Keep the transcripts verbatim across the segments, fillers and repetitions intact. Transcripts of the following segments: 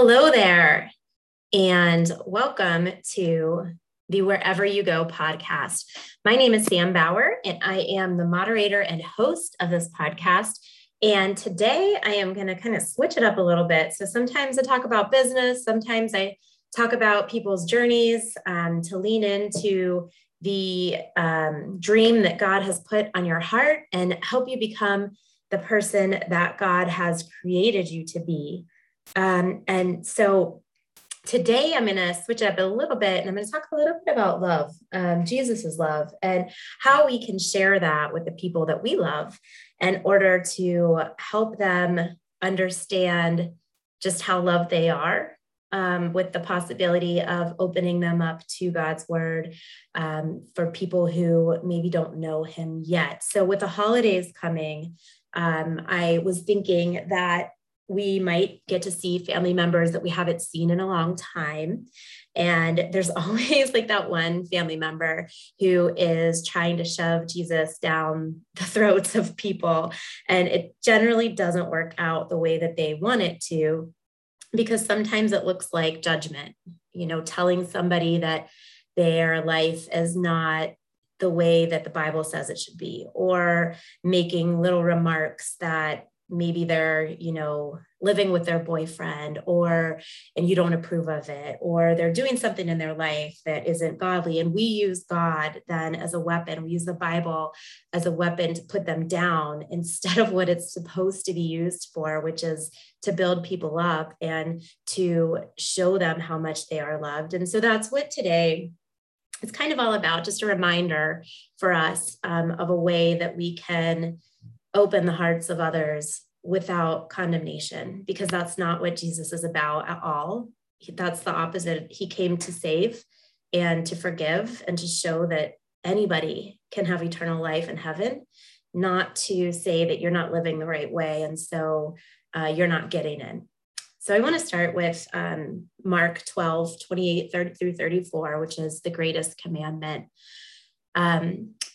Hello there, and welcome to the Wherever You Go podcast. My name is Sam Bauer, and I am the moderator and host of this podcast. And today I am going to kind of switch it up a little bit. So sometimes I talk about business, sometimes I talk about people's journeys um, to lean into the um, dream that God has put on your heart and help you become the person that God has created you to be. Um, and so today I'm going to switch up a little bit and I'm going to talk a little bit about love, um, Jesus's love, and how we can share that with the people that we love in order to help them understand just how loved they are, um, with the possibility of opening them up to God's word, um, for people who maybe don't know him yet. So with the holidays coming, um, I was thinking that we might get to see family members that we haven't seen in a long time. And there's always like that one family member who is trying to shove Jesus down the throats of people. And it generally doesn't work out the way that they want it to, because sometimes it looks like judgment, you know, telling somebody that their life is not the way that the Bible says it should be, or making little remarks that maybe they're, you know, living with their boyfriend, or, and you don't approve of it, or they're doing something in their life that isn't godly. And we use God then as a weapon. We use the Bible as a weapon to put them down instead of what it's supposed to be used for, which is to build people up and to show them how much they are loved. And so that's what today is kind of all about, just a reminder for us um, of a way that we can open the hearts of others without condemnation, because that's not what Jesus is about at all. That's the opposite. He came to save and to forgive and to show that anybody can have eternal life in heaven, not to say that you're not living the right way and so uh, you're not getting in. So I want to start with um, Mark twelve, twenty-eight through thirty-four, which is the greatest commandment. Um,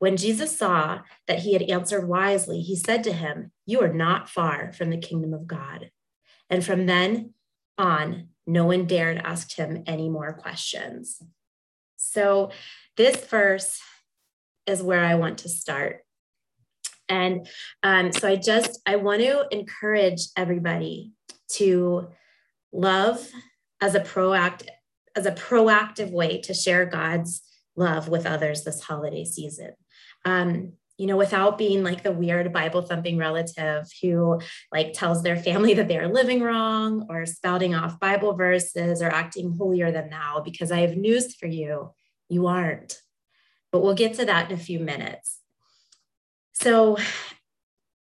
When Jesus saw that he had answered wisely, he said to him, "You are not far from the kingdom of God." And from then on, no one dared ask him any more questions. So this verse is where I want to start. And um, so I just, I want to encourage everybody to love as a proactive, as a proactive way to share God's love with others this holiday season. Um, you know, without being like the weird Bible thumping relative who like tells their family that they're living wrong or spouting off Bible verses or acting holier than thou, because I have news for you, you aren't. But we'll get to that in a few minutes. So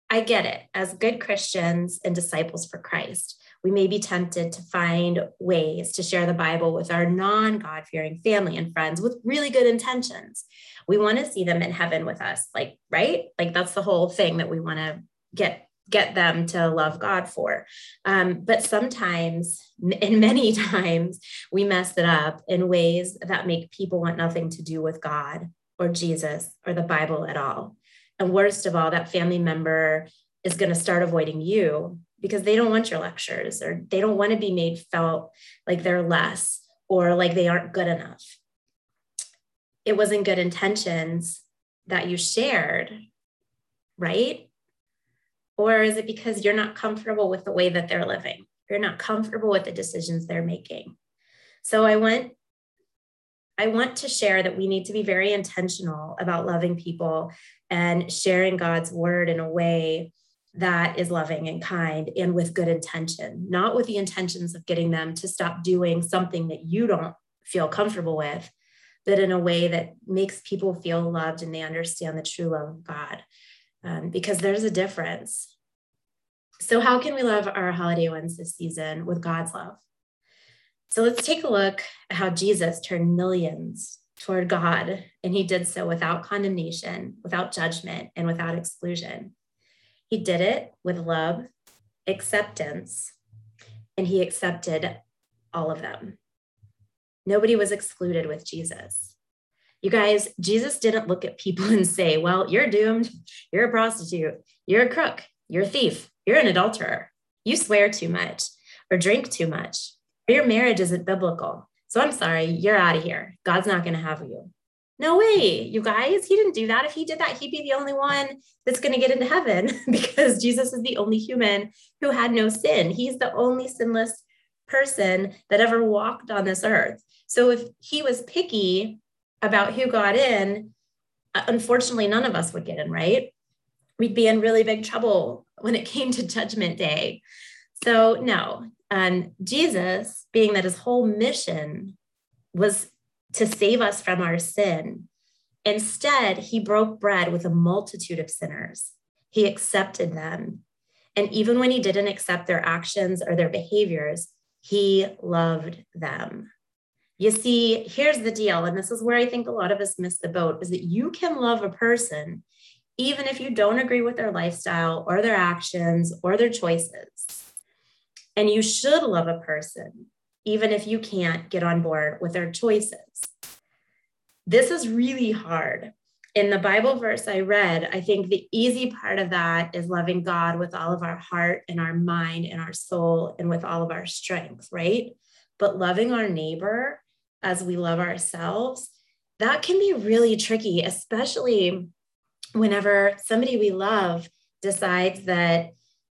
I get it. As good Christians and disciples for Christ, we may be tempted to find ways to share the Bible with our non-God-fearing family and friends with really good intentions. We want to see them in heaven with us, like, right? Like that's the whole thing that we want to get, get them to love God for. Um, but sometimes, and many times, we mess it up in ways that make people want nothing to do with God or Jesus or the Bible at all. And worst of all, that family member is going to start avoiding you because they don't want your lectures, or they don't want to be made felt like they're less or like they aren't good enough. It wasn't good intentions that you shared, right? Or is it because you're not comfortable with the way that they're living? You're not comfortable with the decisions they're making. So I want I want to share that we need to be very intentional about loving people and sharing God's word in a way that is loving and kind and with good intention, not with the intentions of getting them to stop doing something that you don't feel comfortable with, but in a way that makes people feel loved and they understand the true love of God, um, because there's a difference. So how can we love our holiday ones this season with God's love? So let's take a look at how Jesus turned millions toward God, and he did so without condemnation, without judgment, and without exclusion. He did it with love, acceptance, and he accepted all of them. Nobody was excluded with Jesus. You guys, Jesus didn't look at people and say, well, you're doomed, you're a prostitute, you're a crook, you're a thief, you're an adulterer, you swear too much or drink too much, or your marriage isn't biblical, so I'm sorry, you're out of here. God's not going to have you. No way, you guys, he didn't do that. If he did that, he'd be the only one that's going to get into heaven, because Jesus is the only human who had no sin. He's the only sinless person that ever walked on this earth. So if he was picky about who got in, unfortunately, none of us would get in, right? We'd be in really big trouble when it came to judgment day. So no, um, Jesus, being that his whole mission was to save us from our sin, instead, he broke bread with a multitude of sinners. He accepted them. And even when he didn't accept their actions or their behaviors, he loved them. You see, here's the deal, and this is where I think a lot of us miss the boat, is that you can love a person even if you don't agree with their lifestyle or their actions or their choices. And you should love a person even if you can't get on board with their choices. This is really hard. In the Bible verse I read, I think the easy part of that is loving God with all of our heart and our mind and our soul and with all of our strength, right? But loving our neighbor as we love ourselves, that can be really tricky, especially whenever somebody we love decides that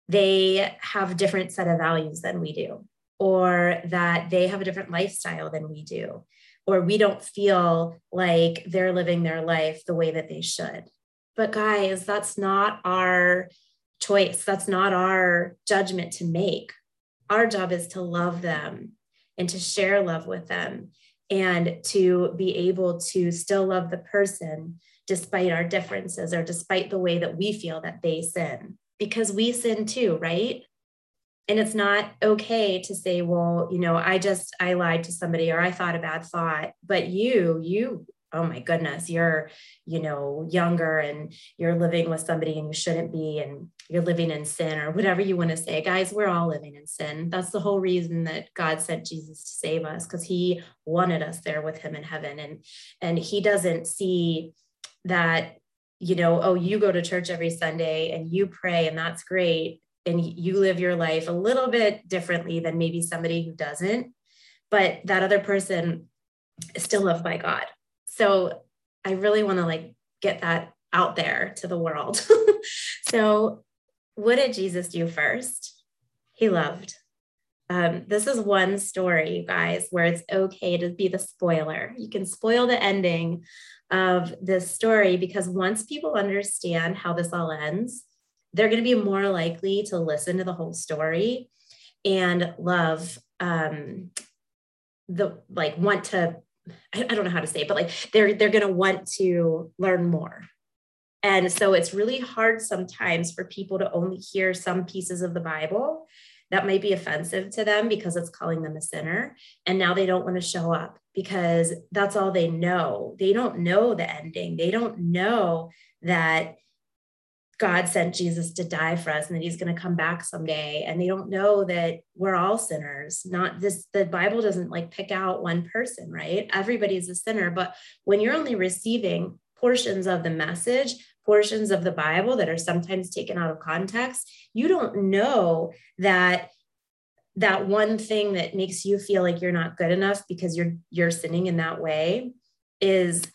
they have a different set of values than we do, or that they have a different lifestyle than we do, or we don't feel like they're living their life the way that they should. But guys, that's not our choice. That's not our judgment to make. Our job is to love them and to share love with them and to be able to still love the person despite our differences or despite the way that we feel that they sin, because we sin too, right? And it's not okay to say, well, you know, I just, I lied to somebody, or I thought a bad thought, but you, you, oh my goodness, you're, you know, younger and you're living with somebody and you shouldn't be, and you're living in sin, or whatever you want to say. Guys, we're all living in sin. That's the whole reason that God sent Jesus to save us, because he wanted us there with him in heaven. And, and he doesn't see that, you know, oh, you go to church every Sunday and you pray and that's great, and you live your life a little bit differently than maybe somebody who doesn't, but that other person is still loved by God. So I really want to like get that out there to the world. So what did Jesus do first? He loved. Um, this is one story, you guys, where it's okay to be the spoiler. You can spoil the ending of this story, because once people understand how this all ends, they're going to be more likely to listen to the whole story and love um, the, like want to, I don't know how to say it, but like they're, they're going to want to learn more. And so it's really hard sometimes for people to only hear some pieces of the Bible that might be offensive to them because it's calling them a sinner. And now they don't want to show up because that's all they know. They don't know the ending. They don't know that God sent Jesus to die for us and that he's going to come back someday. And they don't know that we're all sinners. Not this, the Bible doesn't like pick out one person, right? Everybody's a sinner. But when you're only receiving portions of the message, portions of the Bible that are sometimes taken out of context, you don't know that that one thing that makes you feel like you're not good enough because you're you're sinning in that way is,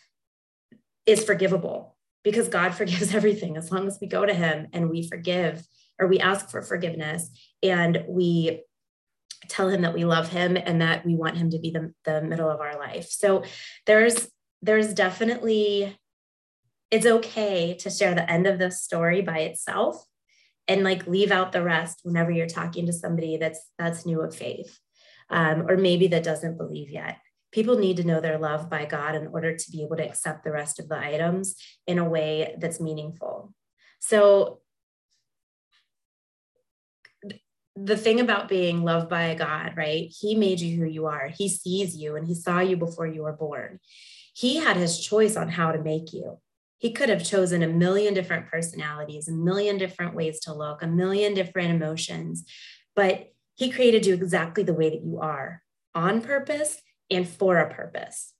is forgivable. Because God forgives everything as long as we go to him and we forgive, or we ask for forgiveness and we tell him that we love him and that we want him to be the, the middle of our life. So there's, there's definitely, it's okay to share the end of this story by itself and like leave out the rest whenever you're talking to somebody that's, that's new of faith, um, or maybe that doesn't believe yet. People need to know they're loved by God in order to be able to accept the rest of the items in a way that's meaningful. So the thing about being loved by God, right? He made you who you are. He sees you and he saw you before you were born. He had his choice on how to make you. He could have chosen a million different personalities, a million different ways to look, a million different emotions, but he created you exactly the way that you are, on purpose and for a purpose.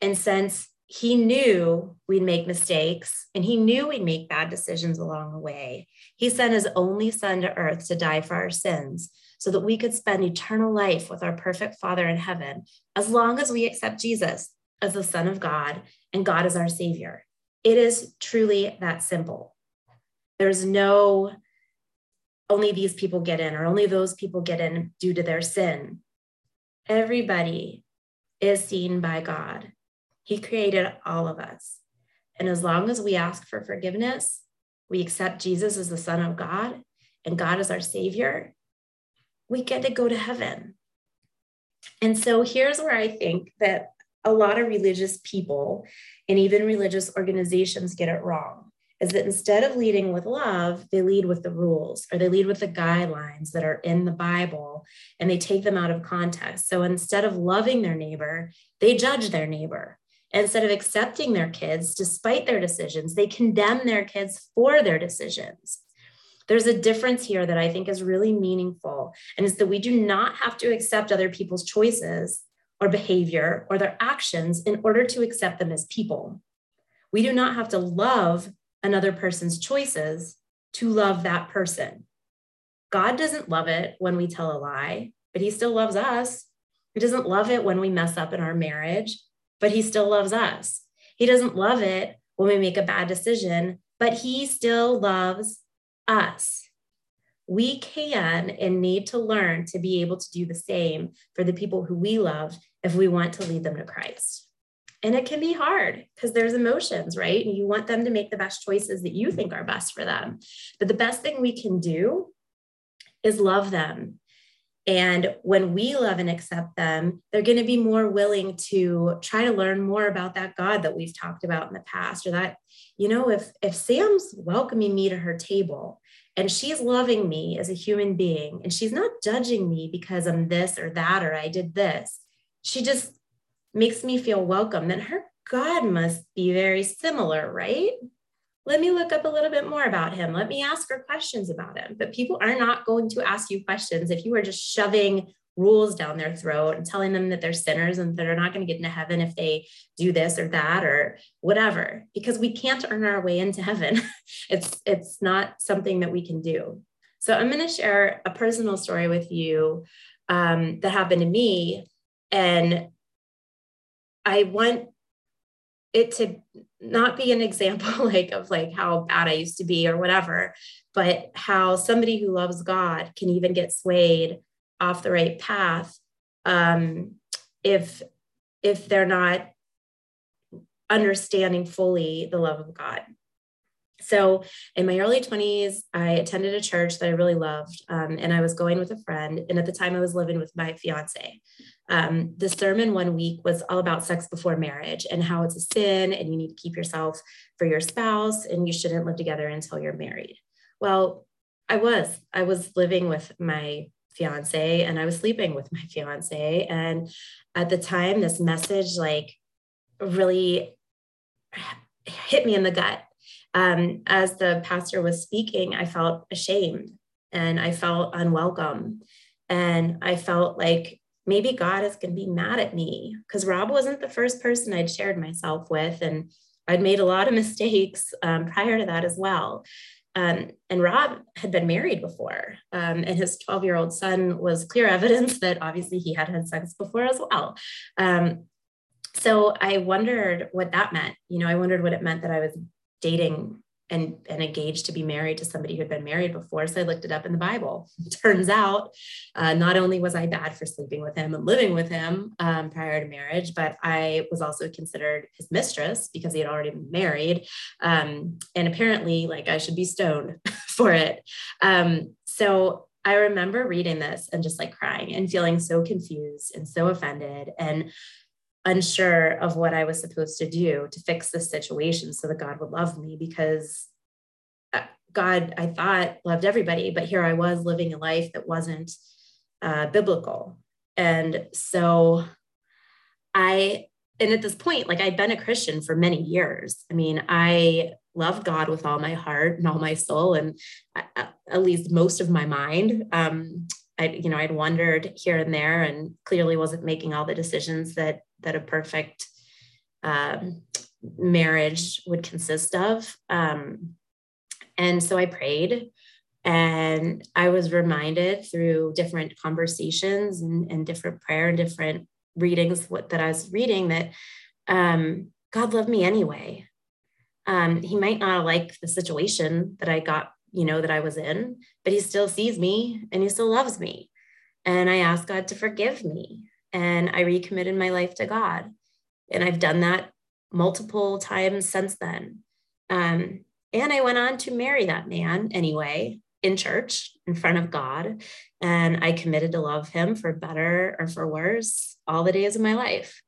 And since he knew we'd make mistakes and he knew we'd make bad decisions along the way, he sent his only son to earth to die for our sins so that we could spend eternal life with our perfect Father in heaven, as long as we accept Jesus as the Son of God and God as our Savior. It is truly that simple. There's no, only these people get in or only those people get in due to their sin. Everybody is seen by God. He created all of us. And as long as we ask for forgiveness, we accept Jesus as the Son of God and God as our Savior, we get to go to heaven. And so here's where I think that a lot of religious people and even religious organizations get it wrong, is that instead of leading with love, they lead with the rules, or they lead with the guidelines that are in the Bible, and they take them out of context. So instead of loving their neighbor, they judge their neighbor. Instead of accepting their kids despite their decisions, they condemn their kids for their decisions. There's a difference here that I think is really meaningful, and is that we do not have to accept other people's choices or behavior or their actions in order to accept them as people. We do not have to love another person's choices to love that person. God doesn't love it when we tell a lie, but he still loves us. He doesn't love it when we mess up in our marriage, but he still loves us. He doesn't love it when we make a bad decision, but he still loves us. We can and need to learn to be able to do the same for the people who we love if we want to lead them to Christ. And it can be hard because there's emotions, right? And you want them to make the best choices that you think are best for them. But the best thing we can do is love them. And when we love and accept them, they're going to be more willing to try to learn more about that God that we've talked about in the past, or that, you know, if, if Sam's welcoming me to her table and she's loving me as a human being and she's not judging me because I'm this or that, or I did this, she just makes me feel welcome, then her God must be very similar, right? Let me look up a little bit more about him. Let me ask her questions about him. But people are not going to ask you questions if you are just shoving rules down their throat and telling them that they're sinners and that they're not going to get into heaven if they do this or that or whatever, because we can't earn our way into heaven. It's, it's not something that we can do. So I'm going to share a personal story with you um, that happened to me. And I want it to not be an example like of like how bad I used to be or whatever, but how somebody who loves God can even get swayed off the right path um, if, if they're not understanding fully the love of God. So in my early twenties, I attended a church that I really loved, um, and I was going with a friend. And at the time I was living with my fiance. Um, the sermon one week was all about sex before marriage and how it's a sin and you need to keep yourself for your spouse and you shouldn't live together until you're married. Well, I was, I was living with my fiance and I was sleeping with my fiance. And at the time, this message like really hit me in the gut. Um, as the pastor was speaking, I felt ashamed and I felt unwelcome. And I felt like maybe God is going to be mad at me because Rob wasn't the first person I'd shared myself with. And I'd made a lot of mistakes um, prior to that as well. Um, and Rob had been married before, um, and his twelve-year-old son was clear evidence that obviously he had had sex before as well. Um, so I wondered what that meant. You know, I wondered what it meant that I was dating and, and engaged to be married to somebody who had been married before. So I looked it up in the Bible. Turns out, uh, not only was I bad for sleeping with him and living with him um, prior to marriage, but I was also considered his mistress because he had already been married. Um, and apparently, like, I should be stoned for it. Um, so I remember reading this and just like crying and feeling so confused and so offended and unsure of what I was supposed to do to fix this situation so that God would love me, because God, I thought, loved everybody, but here I was living a life that wasn't uh, biblical. And so I, and at this point, like, I'd been a Christian for many years. I mean, I loved God with all my heart and all my soul, and uh, at least most of my mind. Um, I, you know, I'd wandered here and there and clearly wasn't making all the decisions that, that a perfect um, marriage would consist of. Um, and so I prayed, and I was reminded through different conversations and, and different prayer and different readings what, that I was reading that um, God loved me anyway. Um, he might not like the situation that I got, you know, that I was in, but he still sees me and he still loves me. And I asked God to forgive me, and I recommitted my life to God. And I've done that multiple times since then. Um, and I went on to marry that man anyway, in church, in front of God. And I committed to love him for better or for worse all the days of my life.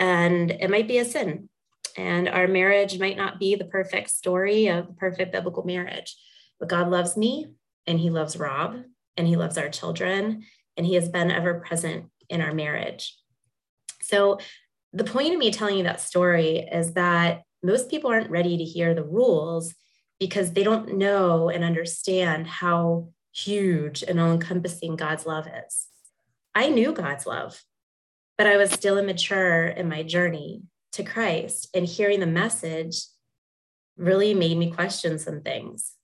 And it might be a sin. And our marriage might not be the perfect story of the perfect biblical marriage. But God loves me, and he loves Rob, and he loves our children, and he has been ever present in our marriage. So the point of me telling you that story is that most people aren't ready to hear the rules because they don't know and understand how huge and all-encompassing God's love is. I knew God's love, but I was still immature in my journey to Christ, and hearing the message really made me question some things.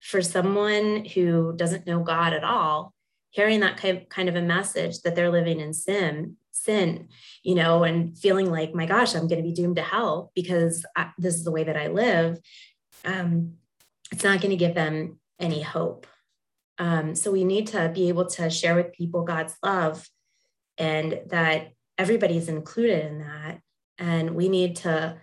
For someone who doesn't know God at all, hearing that kind of a message that they're living in sin, sin, you know, and feeling like, my gosh, I'm going to be doomed to hell because I, this is the way that I live. Um, it's not going to give them any hope. Um, so we need to be able to share with people God's love, and that everybody's included in that. And we need to,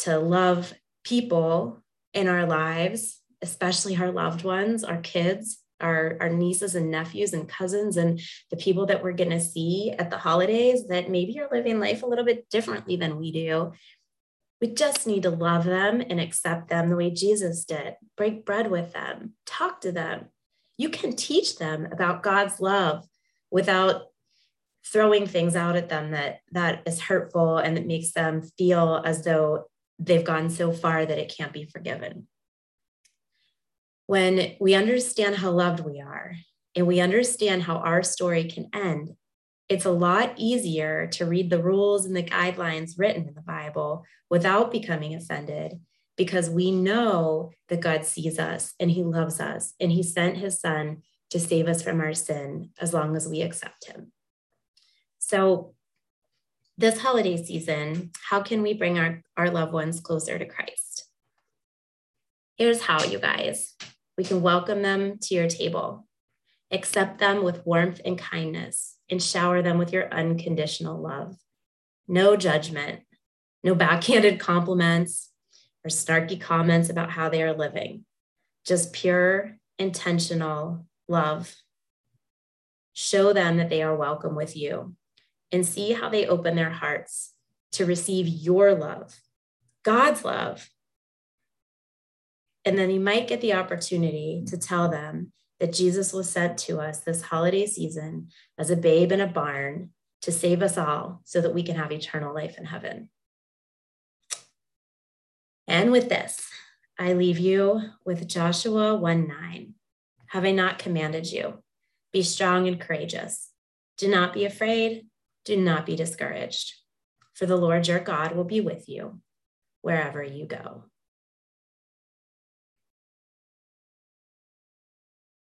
to love people in our lives, especially our loved ones, our kids, our, our nieces and nephews and cousins, and the people that we're going to see at the holidays that maybe are living life a little bit differently than we do. We just need to love them and accept them the way Jesus did. Break bread with them. Talk to them. You can teach them about God's love without throwing things out at them that, that is hurtful and that makes them feel as though they've gone so far that it can't be forgiven. When we understand how loved we are, and we understand how our story can end, it's a lot easier to read the rules and the guidelines written in the Bible without becoming offended, because we know that God sees us and he loves us, and he sent his son to save us from our sin as long as we accept him. So this holiday season, how can we bring our, our loved ones closer to Christ? Here's how, you guys. We can welcome them to your table, accept them with warmth and kindness, and shower them with your unconditional love. No judgment, no backhanded compliments or snarky comments about how they are living. Just pure, intentional love. Show them that they are welcome with you, and see how they open their hearts to receive your love, God's love. And then you might get the opportunity to tell them that Jesus was sent to us this holiday season as a babe in a barn to save us all so that we can have eternal life in heaven. And with this, I leave you with Joshua one nine. Have I not commanded you? Be strong and courageous. Do not be afraid. Do not be discouraged. For the Lord your God will be with you wherever you go.